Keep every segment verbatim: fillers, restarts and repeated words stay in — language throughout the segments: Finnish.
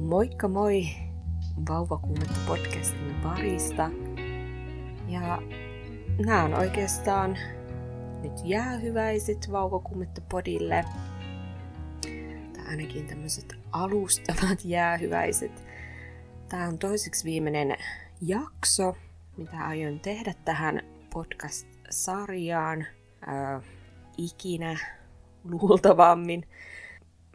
Moikka moi Vauvakummet podcastin parista. Ja nämä on oikeastaan nyt jäähyväiset Vauvakummet podille. Tai ainakin tämmöiset alustavat jäähyväiset. Tämä on toiseksi viimeinen jakso, mitä aion tehdä tähän podcast-sarjaan äh, ikinä luultavammin.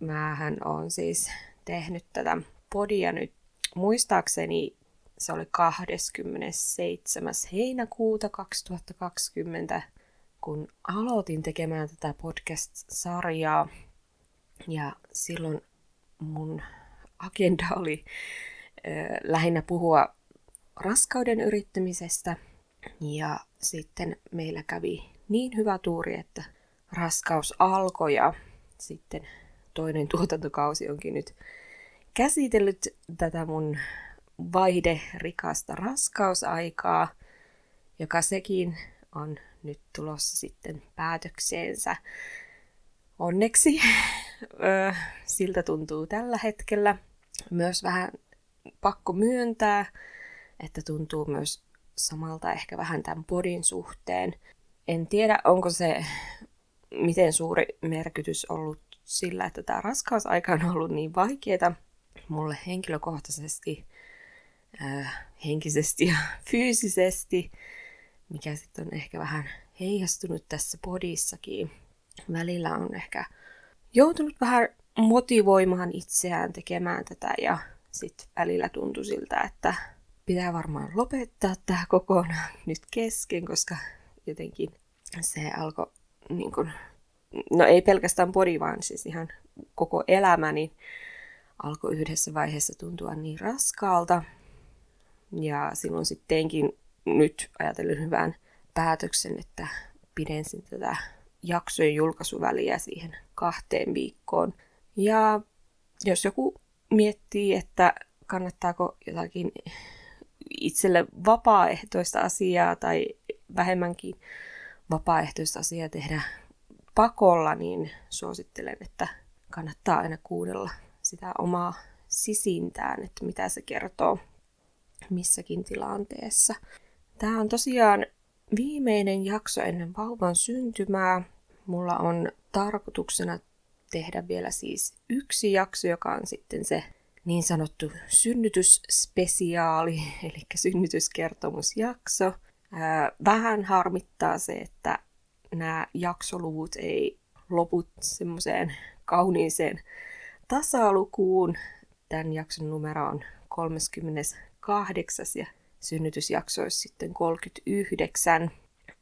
Mähän olen siis tehnyt tätä podia nyt. Muistaakseni se oli kahdeskymmenesseitsemäs heinäkuuta kaksituhattakaksikymmentä, kun aloitin tekemään tätä podcast-sarjaa. Ja silloin mun agenda oli äh, lähinnä puhua raskauden yrittämisestä. Ja sitten meillä kävi niin hyvä tuuri, että raskaus alkoi ja sitten toinen tuotantokausi onkin nyt käsitellyt tätä mun vaihderikasta raskausaikaa, joka sekin on nyt tulossa sitten päätökseensä. Onneksi siltä tuntuu tällä hetkellä. Myös vähän pakko myöntää, että tuntuu myös samalta ehkä vähän tämän podin suhteen. En tiedä, onko se miten suuri merkitys ollut sillä, että tämä raskausaika on ollut niin vaikeaa mulle henkilökohtaisesti, äh, henkisesti ja fyysisesti, mikä sitten on ehkä vähän heijastunut tässä podissakin. Välillä on ehkä joutunut vähän motivoimaan itseään tekemään tätä ja sitten välillä tuntui siltä, että pitää varmaan lopettaa tämä kokonaan nyt kesken, koska jotenkin se alkoi, niin kun, no ei pelkästään podi, vaan siis ihan koko elämäni alkoi yhdessä vaiheessa tuntua niin raskaalta. Ja silloin sitten teinkin nyt ajatellen hyvän päätöksen, että pidensin tätä jaksojen julkaisuväliä siihen kahteen viikkoon. Ja jos joku miettii, että kannattaako jotakin itselle vapaaehtoista asiaa tai vähemmänkin vapaaehtoista asiaa tehdä pakolla, niin suosittelen, että kannattaa aina kuunnella sitä omaa sisintään, että mitä se kertoo missäkin tilanteessa. Tämä on tosiaan viimeinen jakso ennen vauvan syntymää. Mulla on tarkoituksena tehdä vielä siis yksi jakso, joka on sitten se niin sanottu synnytysspesiaali, eli synnytyskertomusjakso. Vähän harmittaa se, että nämä jaksoluvut ei lopu semmoiseen kauniiseen tasalukuun. Tämän jakson numero on kolmekymmentäkahdeksan ja synnytysjakso olisi sitten kolmekymmentäyhdeksän.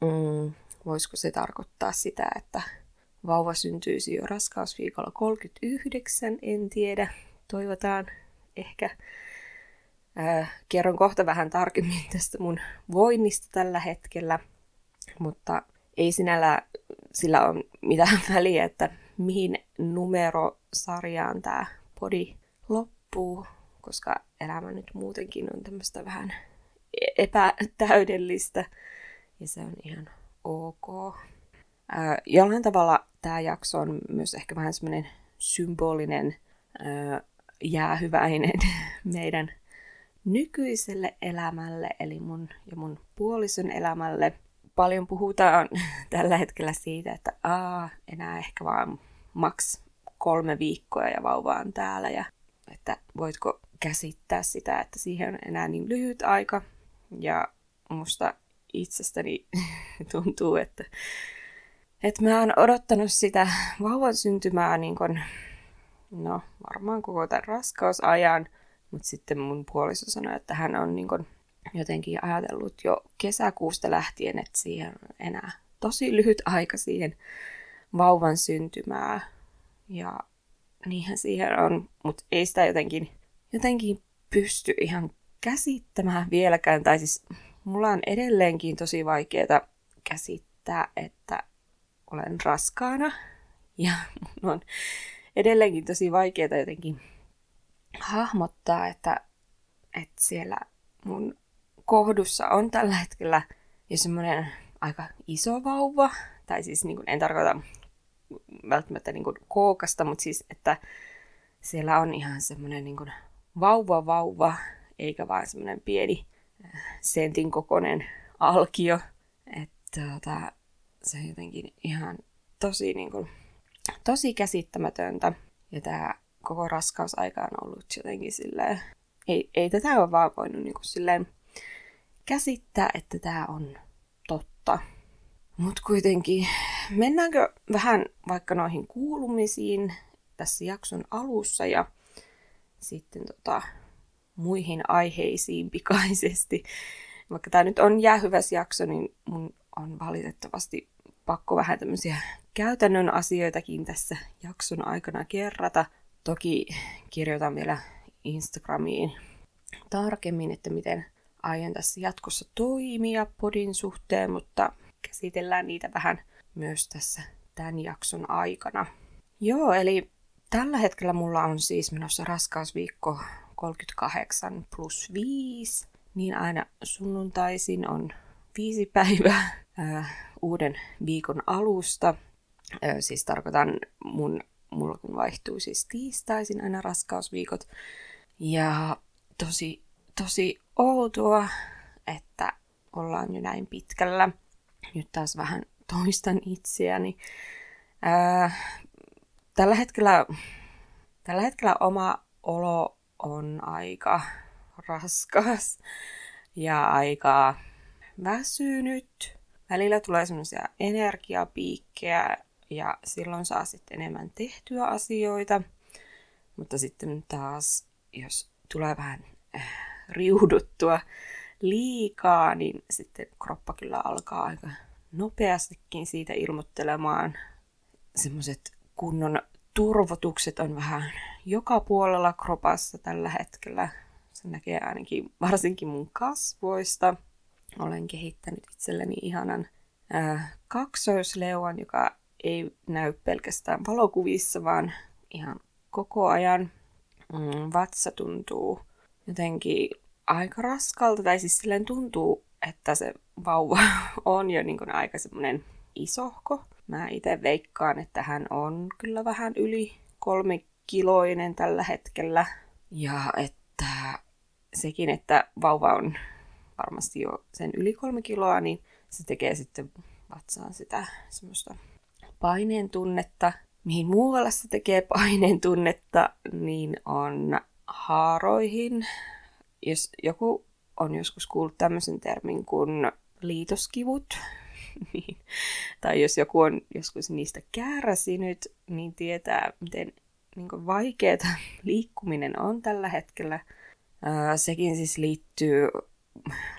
Mm, voisiko se tarkoittaa sitä, että vauva syntyisi jo raskausviikolla kolmekymmentäyhdeksän? En tiedä. Toivotaan ehkä. Äh, kerron kohta vähän tarkemmin tästä mun voinnista tällä hetkellä, mutta ei sinällä sillä ole mitään väliä, että mihin numerosarjaan tämä podi loppuu, koska elämä nyt muutenkin on tämmöistä vähän epätäydellistä ja se on ihan ok. Äh, jollain tavalla tämä jakso on myös ehkä vähän semmoinen symbolinen äh, jäähyväinen meidän nykyiselle elämälle, eli mun ja mun puolison elämälle. Paljon puhutaan tällä hetkellä siitä, että aa, enää ehkä vaan maks kolme viikkoa ja vauva on täällä. Ja että voitko käsittää sitä, että siihen on enää niin lyhyt aika. Ja musta itsestäni tuntuu, että, että mä oon odottanut sitä vauvan syntymää niin kun, no, varmaan koko tämän raskausajan. Mutta sitten mun puoliso sanoi, että hän on niin kun jotenkin ajatellut jo kesäkuusta lähtien, että siihen on enää tosi lyhyt aika siihen vauvan syntymää. Ja niinhän siihen on, mutta ei sitä jotenkin, jotenkin pysty ihan käsittämään vieläkään. Tai siis mulla on edelleenkin tosi vaikeaa käsittää, että olen raskaana. Ja mun on edelleenkin tosi vaikeaa jotenkin hahmottaa, että, että siellä mun kohdussa on tällä hetkellä jo semmoinen aika iso vauva. Tai siis niin kuin, en tarkoita välttämättä niin kuin kookasta, mutta siis, että siellä on ihan semmoinen niin kuin vauva vauva, eikä vaan semmoinen pieni sentin kokoinen alkio. Että tota, se on jotenkin ihan tosi, niin kuin, tosi käsittämätöntä. Ja tämä koko raskausaika on ollut jotenkin silleen, ei, ei tätä ole vaan voinut niin kuin silleen käsittää, että tämä on totta. Mutta kuitenkin, mennäänkö vähän vaikka noihin kuulumisiin tässä jakson alussa ja sitten tota, muihin aiheisiin pikaisesti. Vaikka tämä nyt on jäähyväs jakso, niin mun on valitettavasti pakko vähän tämmöisiä käytännön asioitakin tässä jakson aikana kerrata. Toki kirjoitan vielä Instagramiin tarkemmin, että miten aion tässä jatkossa toimia podin suhteen, mutta käsitellään niitä vähän myös tässä tämän jakson aikana. Joo, eli tällä hetkellä mulla on siis menossa raskausviikko kolmekymmentäkahdeksan plus viisi, niin aina sunnuntaisin on viisi päivää äh, uuden viikon alusta. Äh, siis tarkoitan mun, mulla kun vaihtuu siis tiistaisin aina raskausviikot. Ja tosi, tosi outoa, että ollaan jo näin pitkällä. Nyt taas vähän toistan itseäni. Ää, tällä hetkellä, tällä hetkellä oma olo on aika raskas ja aika väsynyt. Välillä tulee semmoisia energiapiikkejä ja silloin saa sitten enemmän tehtyä asioita. Mutta sitten taas, jos tulee vähän riuduttua liikaa, niin sitten kroppa kyllä alkaa aika nopeastikin siitä ilmoittelemaan. Semmoiset kunnon turvotukset on vähän joka puolella kropassa tällä hetkellä. Se näkee ainakin varsinkin mun kasvoista. Olen kehittänyt itselleni ihanan äh, kaksoisleuan, joka ei näy pelkästään valokuvissa, vaan ihan koko ajan. Mm, vatsa tuntuu jotenkin aika raskalta, tai siis silleen tuntuu, että se vauva on jo niin kuin aika semmoinen isohko. Mä itse veikkaan, että hän on kyllä vähän yli kolmekiloinen tällä hetkellä. Ja että sekin, että vauva on varmasti jo sen yli kolme kiloa, niin se tekee sitten vatsaan sitä semmoista paineen tunnetta. Mihin muualla se tekee paineen tunnetta, niin on haaroihin. Jos joku on joskus kuullut tämmöisen termin kuin liitoskivut, niin, tai jos joku on joskus niistä kärsinyt, niin tietää, miten niin vaikeaa liikkuminen on tällä hetkellä. Ää, sekin siis liittyy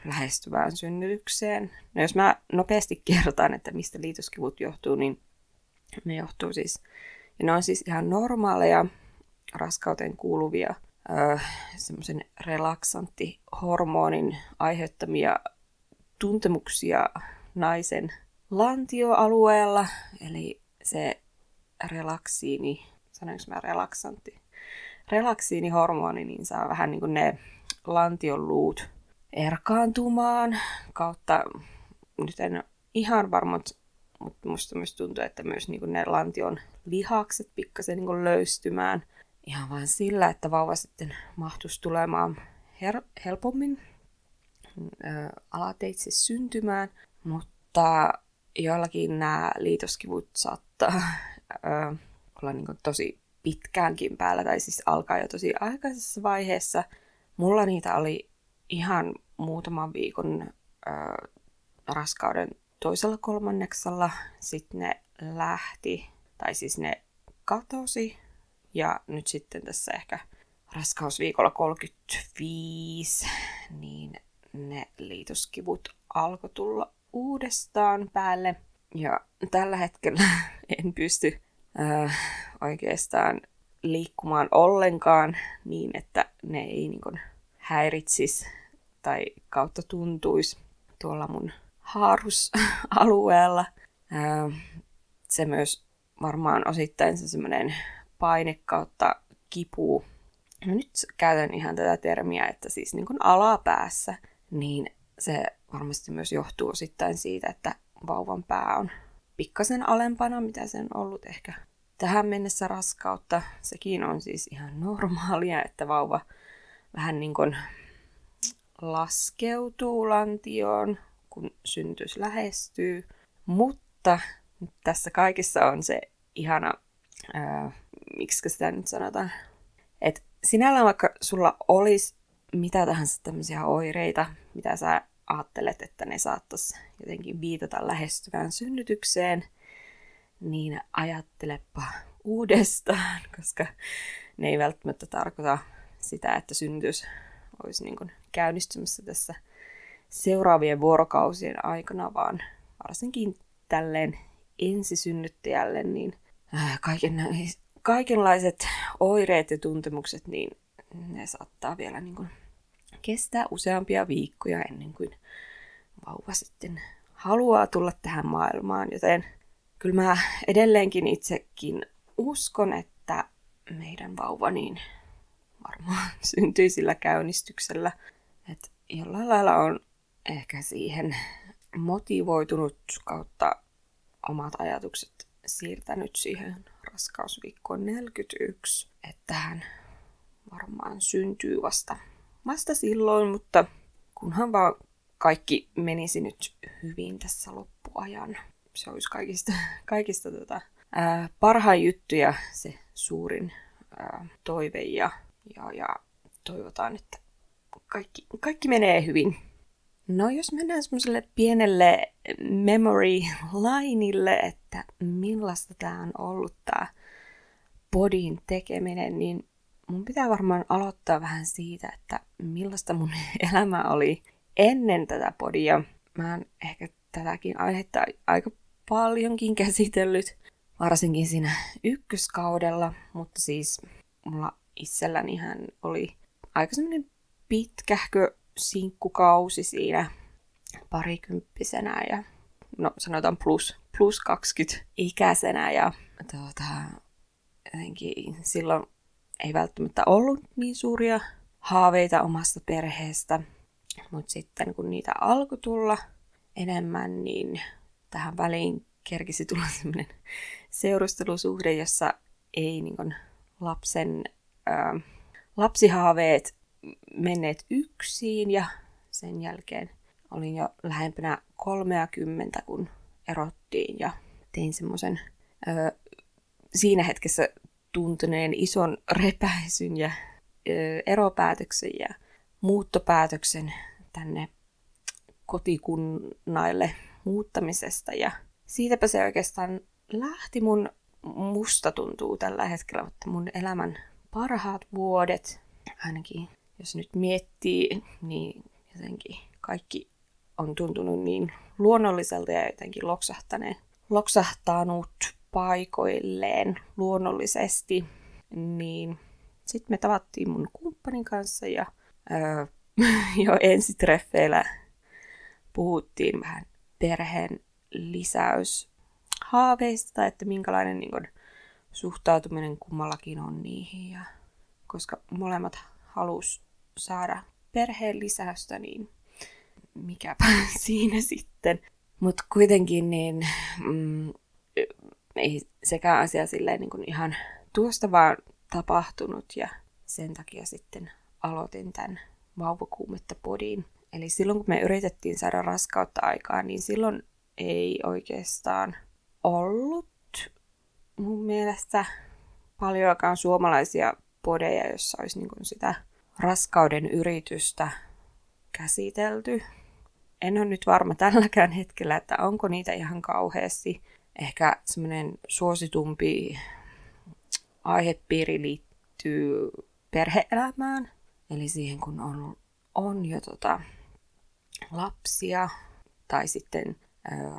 lähestyvään synnytykseen. No jos mä nopeasti kertaan, että mistä liitoskivut johtuu, niin ne johtuu siis, ja ne on siis ihan normaaleja raskauteen kuuluvia Öö, semmoisen relaksanttihormonin aiheuttamia tuntemuksia naisen lantioalueella. Eli se relaksiini, sanoinko mä relaksantti? Relaksiinihormoni, niin saa vähän niin kuin ne lantioluut erkaantumaan kautta, nyt en ole ihan varma, mutta musta myös tuntuu, että myös niin kuin ne lantion lihakset pikkasen niin kuin löystymään. Ihan vaan sillä, että vauva sitten mahtuisi tulemaan her- helpommin ö, alateitse syntymään, mutta joillakin nämä liitoskivut saattaa ö, olla niin kuin tosi pitkäänkin päällä, tai siis alkaa jo tosi aikaisessa vaiheessa. Mulla niitä oli ihan muutaman viikon ö, raskauden toisella kolmanneksella, sitten ne lähti, tai siis ne katosi. Ja nyt sitten tässä ehkä raskausviikolla kolmekymmentäviisi, niin ne liitoskivut alkoi tulla uudestaan päälle. Ja tällä hetkellä en pysty äh, oikeastaan liikkumaan ollenkaan niin, että ne ei niin kuin häiritsisi tai kautta tuntuisi tuolla mun haarusalueella. Äh, se myös varmaan osittain se semmoinen paine kautta kipu. Nyt käytän ihan tätä termiä, että siis niin kuin alapäässä, niin se varmasti myös johtuu osittain siitä, että vauvan pää on pikkasen alempana, mitä se on ollut ehkä tähän mennessä raskautta. Sekin on siis ihan normaalia, että vauva vähän niin kuin laskeutuu lantioon, kun syntys lähestyy. Mutta tässä kaikessa on se ihana, ää, miksi sitä nyt sanotaan, että sinällään vaikka sulla olisi mitä tahansa tämmöisiä oireita, mitä sä ajattelet, että ne saattaisi jotenkin viitata lähestyvään synnytykseen, niin ajattelepa uudestaan, koska ne ei välttämättä tarkoita sitä, että synnytys olisi niin kuin käynnistymässä tässä seuraavien vuorokausien aikana, vaan varsinkin tälleen ensisynnyttäjälle, niin kaikenlaiset oireet ja tuntemukset, niin ne saattaa vielä niin kuin kestää useampia viikkoja ennen kuin vauva sitten haluaa tulla tähän maailmaan. Joten kyllä mä edelleenkin itsekin uskon, että meidän vauva niin varmaan syntyy sillä käynnistyksellä. Että jollain lailla on ehkä siihen motivoitunut kautta omat ajatukset siirtänyt siihen raskausviikkoon neljäkymmentäyksi. Että hän varmaan syntyy vasta, vasta silloin, mutta kunhan vaan kaikki menisi nyt hyvin tässä loppuajan. Se olisi kaikista, kaikista tota, ää, parhain juttu ja se suurin ää, toive ja, ja, ja toivotaan, että kaikki, kaikki menee hyvin. No jos mennään semmoiselle pienelle memory-lainille, että millaista tämä on ollut tämä bodyn tekeminen, niin mun pitää varmaan aloittaa vähän siitä, että millaista mun elämä oli ennen tätä podia. Mä oon ehkä tätäkin aihetta aika paljonkin käsitellyt, varsinkin siinä ykköskaudella, mutta siis mulla itsellänihän oli aika semmoinen pitkähkö sinkkukausi siinä parikymppisenä ja no sanotaan plus, plus kaksikymmentä ikäisenä ja tuota, jotenkin silloin ei välttämättä ollut niin suuria haaveita omasta perheestä, mutta sitten kun niitä alkoi tulla enemmän, niin tähän väliin kerkisi tulla semmoinen seurustelusuhde, jossa ei niin kuin lapsen, ää, lapsihaaveet menneet yksiin ja sen jälkeen olin jo lähempänä kolmekymmentä, kun erottiin ja tein semmoisen ää, siinä hetkessä tuntuneen ison repäisyn ja ö, eropäätöksen ja muuttopäätöksen tänne kotikunnaille muuttamisesta. Ja siitäpä se oikeastaan lähti mun, musta tuntuu tällä hetkellä, mutta mun elämän parhaat vuodet, ainakin jos nyt miettii, niin jotenkin kaikki on tuntunut niin luonnolliselta ja jotenkin loksahtaneen, loksahtanut paikoilleen luonnollisesti, niin sitten me tavattiin mun kumppanin kanssa ja öö, jo ensitreffeillä puhuttiin vähän perheen lisäyshaaveista, että minkälainen niin kun, suhtautuminen kummallakin on niihin. Ja koska molemmat halus saada perheen lisäystä, niin mikäpä siinä sitten. Mutta kuitenkin niin... Mm, ei sekään asia silleen niin kuin ihan tuosta vaan tapahtunut ja sen takia sitten aloitin tämän Vauvakuumetta-podin. Eli silloin kun me yritettiin saada raskautta aikaa, niin silloin ei oikeastaan ollut mun mielestä paljoakaan suomalaisia podeja, jossa olisi niin kuin sitä raskauden yritystä käsitelty. En ole nyt varma tälläkään hetkellä, että onko niitä ihan kauheasti. Ehkä semmoinen suositumpi aihepiiri liittyy perhe-elämään, eli siihen kun on, on jo tota lapsia tai sitten ö,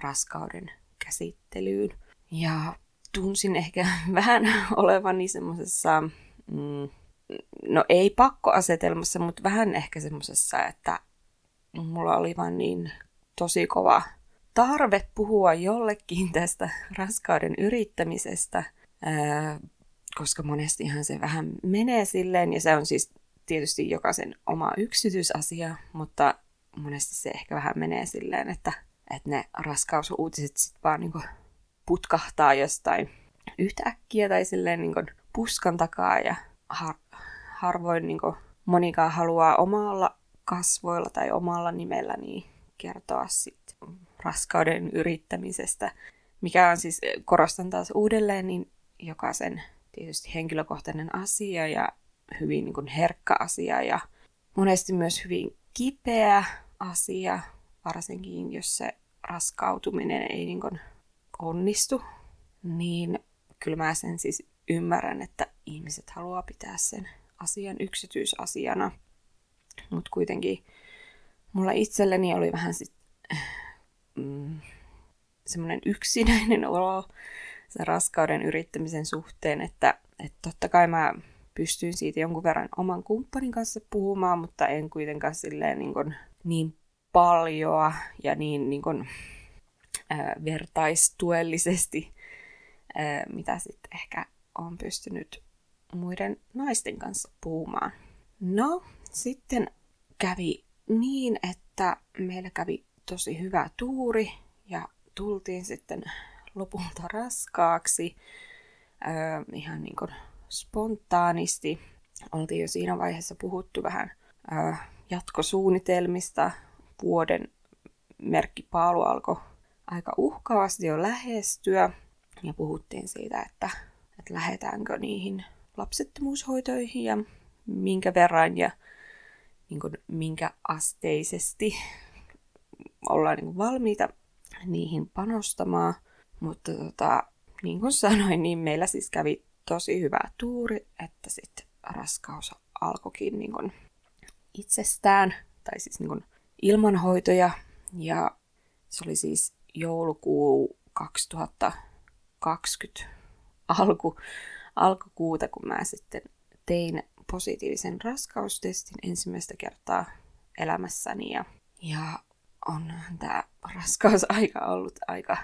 raskauden käsittelyyn. Ja tunsin ehkä vähän olevani semmoisessa, mm, no ei pakkoasetelmassa, mutta vähän ehkä semmoisessa, että mulla oli vaan niin tosi kova tarve puhua jollekin tästä raskauden yrittämisestä, koska monestihan se vähän menee silleen, ja se on siis tietysti jokaisen oma yksityisasia, mutta monesti se ehkä vähän menee silleen, että, että ne raskausuutiset sitten vaan niin kuin putkahtaa jostain yhtäkkiä tai silleen niin kuin puskan takaa, ja har, harvoin niin kuin monikaan haluaa omalla kasvoilla tai omalla nimellä niin kertoa sit raskauden yrittämisestä, mikä on siis, korostan taas uudelleen, niin jokaisen tietysti henkilökohtainen asia ja hyvin niin kuin herkkä asia ja monesti myös hyvin kipeä asia, varsinkin jos se raskautuminen ei niin kuin onnistu, niin kyllä mä sen siis ymmärrän, että ihmiset haluaa pitää sen asian yksityisasiana. Mutta kuitenkin mulla itselleni oli vähän sit, mm, semmoinen yksinäinen olo sen raskauden yrittämisen suhteen, että et totta kai mä pystyin siitä jonkun verran oman kumppanin kanssa puhumaan, mutta en kuitenkaan silleen niin, kun, niin paljoa ja niin, niin kun, ää, vertaistuellisesti, ää, mitä sitten ehkä on pystynyt muiden naisten kanssa puhumaan. No, sitten kävi niin, että meillä kävi tosi hyvä tuuri ja tultiin sitten lopulta raskaaksi öö, ihan niin kuin spontaanisti. Oltiin jo siinä vaiheessa puhuttu vähän öö, jatkosuunnitelmista. Vuoden merkkipaalu alkoi aika uhkaavasti jo lähestyä ja puhuttiin siitä, että, että lähdetäänkö niihin lapsettomuushoitoihin ja minkä verran ja niin kuin, minkä asteisesti ollaan niin kuin, valmiita niihin panostamaan. Mutta tota, niin kuin sanoin, niin meillä siis kävi tosi hyvä tuuri, että sitten raskaus alkoikin niin kuin, itsestään, tai siis niin kuin, ilman hoitoja. Ja se oli siis joulukuu kaksituhattakaksikymmentä alku, alkukuuta, kun mä sitten tein positiivisen raskaustestin ensimmäistä kertaa elämässäni ja, ja onhan tämä raskausaika ollut aika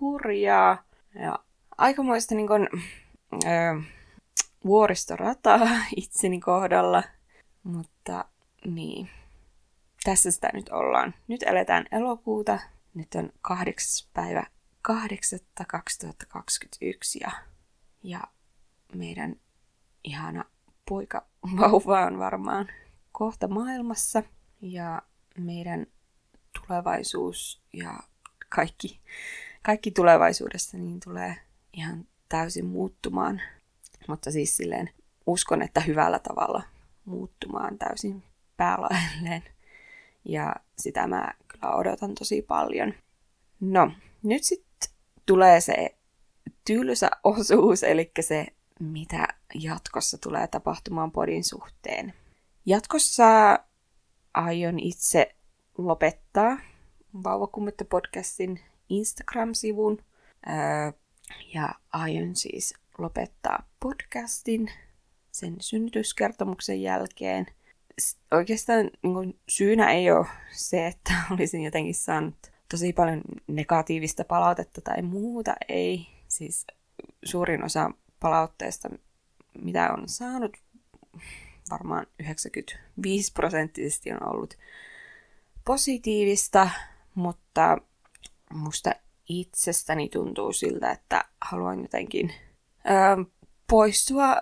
hurjaa ja aikamoista niin kun, ö, vuoristorataa itseni kohdalla, mutta niin, tässä sitä nyt ollaan. Nyt eletään elokuuta, nyt on kahdeksas päivä kahdeksatta kaksituhattakaksikymmentäyksi ja, ja meidän ihana poika vauva on varmaan kohta maailmassa ja meidän tulevaisuus ja kaikki, kaikki tulevaisuudessa niin tulee ihan täysin muuttumaan. Mutta siis silleen uskon, että hyvällä tavalla muuttumaan täysin päälaelleen ja sitä mä kyllä odotan tosi paljon. No, nyt sitten tulee se tylsä osuus, eli se mitä jatkossa tulee tapahtumaan podin suhteen. Jatkossa aion itse lopettaa Vauvakummetta podcastin Instagram-sivun. Öö, ja aion siis lopettaa podcastin sen synnytyskertomuksen jälkeen. Oikeastaan niin kun, syynä ei ole se, että olisin jotenkin saanut tosi paljon negatiivista palautetta tai muuta. Ei, siis suurin osa palautteesta, mitä on saanut, varmaan yhdeksänkymmentäviisi prosenttisesti on ollut positiivista, mutta musta itsestäni tuntuu siltä, että haluan jotenkin ö, poistua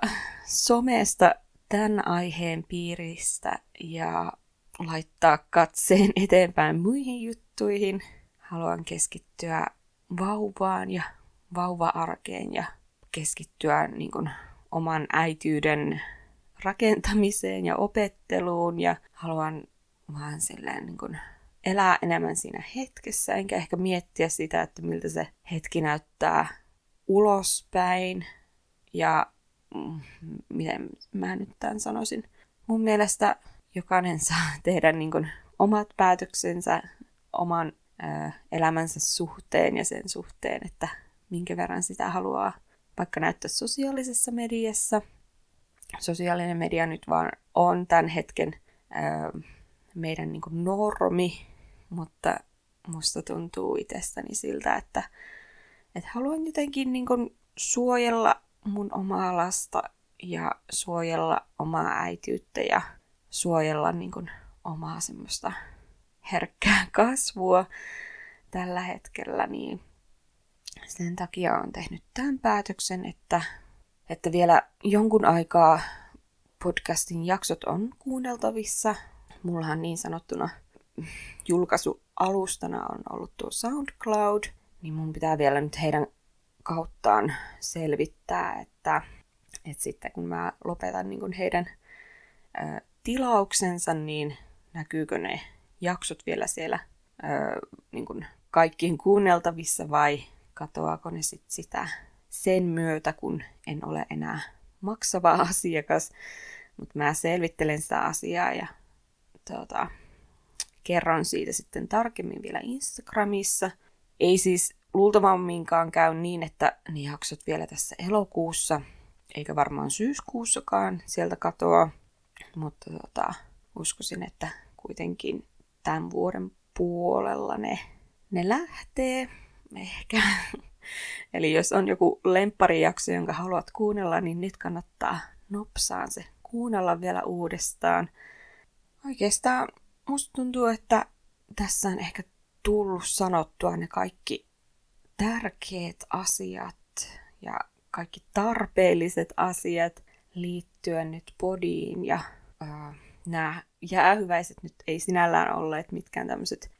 somesta tämän aiheen piiristä ja laittaa katseen eteenpäin muihin juttuihin. Haluan keskittyä vauvaan ja vauva-arkeen ja keskittyä niin kuin, oman äitiyden rakentamiseen ja opetteluun ja haluan vaan silleen, niin kuin, elää enemmän siinä hetkessä, enkä ehkä miettiä sitä, että miltä se hetki näyttää ulospäin ja mm, miten mä nyt tämän sanoisin. Mun mielestä jokainen saa tehdä niin kuin, omat päätöksensä oman ö, elämänsä suhteen ja sen suhteen, että minkä verran sitä haluaa vaikka näyttää sosiaalisessa mediassa. Sosiaalinen media nyt vaan on tämän hetken ö, meidän niin kuin normi, mutta musta tuntuu itsestäni siltä, että, että haluan jotenkin niin kuin suojella mun omaa lasta ja suojella omaa äitiyttä ja suojella niin kuin omaa semmoista herkkää kasvua tällä hetkellä, niin sen takia olen tehnyt tämän päätöksen, että, että vielä jonkun aikaa podcastin jaksot on kuunneltavissa. Mullahan niin sanottuna julkaisualustana on ollut tuo SoundCloud, niin mun pitää vielä nyt heidän kauttaan selvittää, että, että sitten kun mä lopetan niin kun heidän ö, tilauksensa, niin näkyykö ne jaksot vielä siellä ö, niin kun kaikkien kuunneltavissa vai katoaako ne sit sitä sen myötä, kun en ole enää maksava asiakas. Mutta mä selvittelen sitä asiaa ja tuota, kerron siitä sitten tarkemmin vielä Instagramissa. Ei siis luultavamminkaan käy niin, että ne jaksot vielä tässä elokuussa, eikä varmaan syyskuussakaan sieltä katoa. Mutta tota, uskoisin, että kuitenkin tämän vuoden puolella ne, ne lähtee ehkä. Eli jos on joku lempparijakso, jonka haluat kuunnella, niin nyt kannattaa nopsaan se kuunnella vielä uudestaan. Oikeastaan musta tuntuu, että tässä on ehkä tullut sanottua ne kaikki tärkeät asiat ja kaikki tarpeelliset asiat liittyen nyt podiin. Ja äh, nämä jäähyväiset nyt ei sinällään olleet mitkään tämmöiset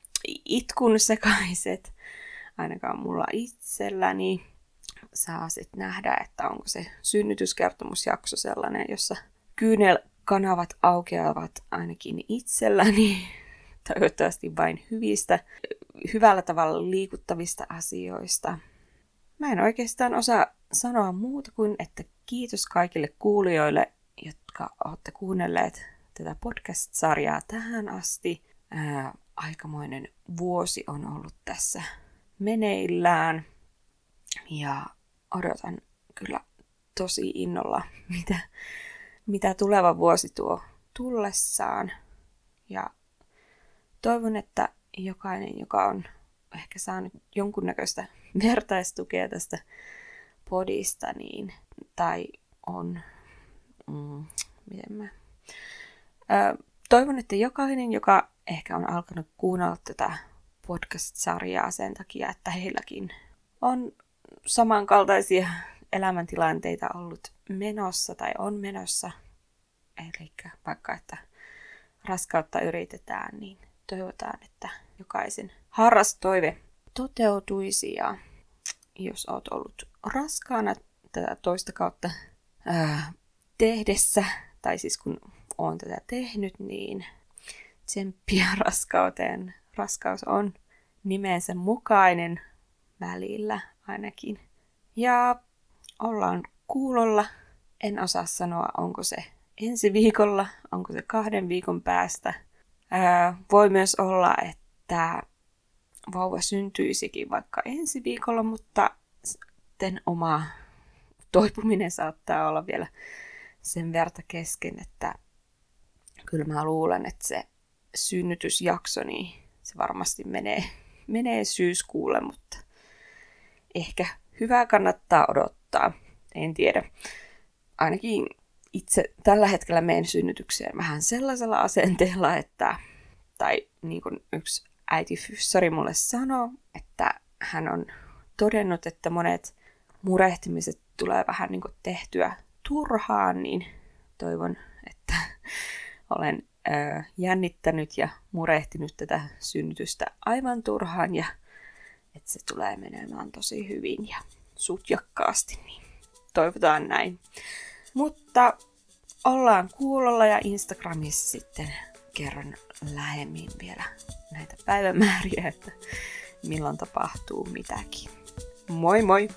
itkun sekaiset. Ainakaan mulla itselläni. Saa sitten nähdä, että onko se synnytyskertomusjakso sellainen, jossa kyynelkanavat aukeavat ainakin itselläni. Toivottavasti vain hyvistä, hyvällä tavalla liikuttavista asioista. Mä en oikeastaan osaa sanoa muuta kuin, että kiitos kaikille kuulijoille, jotka olette kuunnelleet tätä podcast-sarjaa tähän asti. Ää, aikamoinen vuosi on ollut tässä meneillään ja odotan kyllä tosi innolla, mitä, mitä tuleva vuosi tuo tullessaan. Ja toivon, että jokainen, joka on ehkä saanut jonkunnäköistä vertaistukea tästä podista, niin, tai on, mm, miten mä, Ö, toivon, että jokainen, joka ehkä on alkanut kuunnella tätä podcast-sarjaa sen takia, että heilläkin on samankaltaisia elämäntilanteita ollut menossa tai on menossa. Eli vaikka, että raskautta yritetään, niin toivotaan, että jokaisen harrastoive toteutuisi. Ja jos oot ollut raskaana tätä toista kautta ää, tehdessä, tai siis kun oon tätä tehnyt, niin tsemppiä raskauteen. Raskaus on nimensä mukainen välillä ainakin. Ja ollaan kuulolla. En osaa sanoa, onko se ensi viikolla, onko se kahden viikon päästä. Ää, voi myös olla, että vauva syntyisikin vaikka ensi viikolla, mutta sitten oma toipuminen saattaa olla vielä sen verta kesken, että kyllä mä luulen, että se synnytysjakso, niin se varmasti menee, menee syyskuulle, mutta ehkä hyvää kannattaa odottaa. En tiedä. Ainakin itse tällä hetkellä menen synnytykseen vähän sellaisella asenteella, että, tai niin kuin yksi äiti fyssari mulle sanoi, että hän on todennut, että monet murehtimiset tulee vähän niin kuin tehtyä turhaan, niin toivon, että olen jännittänyt ja murehtinut tätä synnytystä aivan turhaan ja että se tulee menemään tosi hyvin ja sutjakkaasti, niin toivotaan näin. Mutta ollaan kuulolla ja Instagramissa sitten kerron lähemmin vielä näitä päivämääriä, että milloin tapahtuu mitäkin. Moi moi!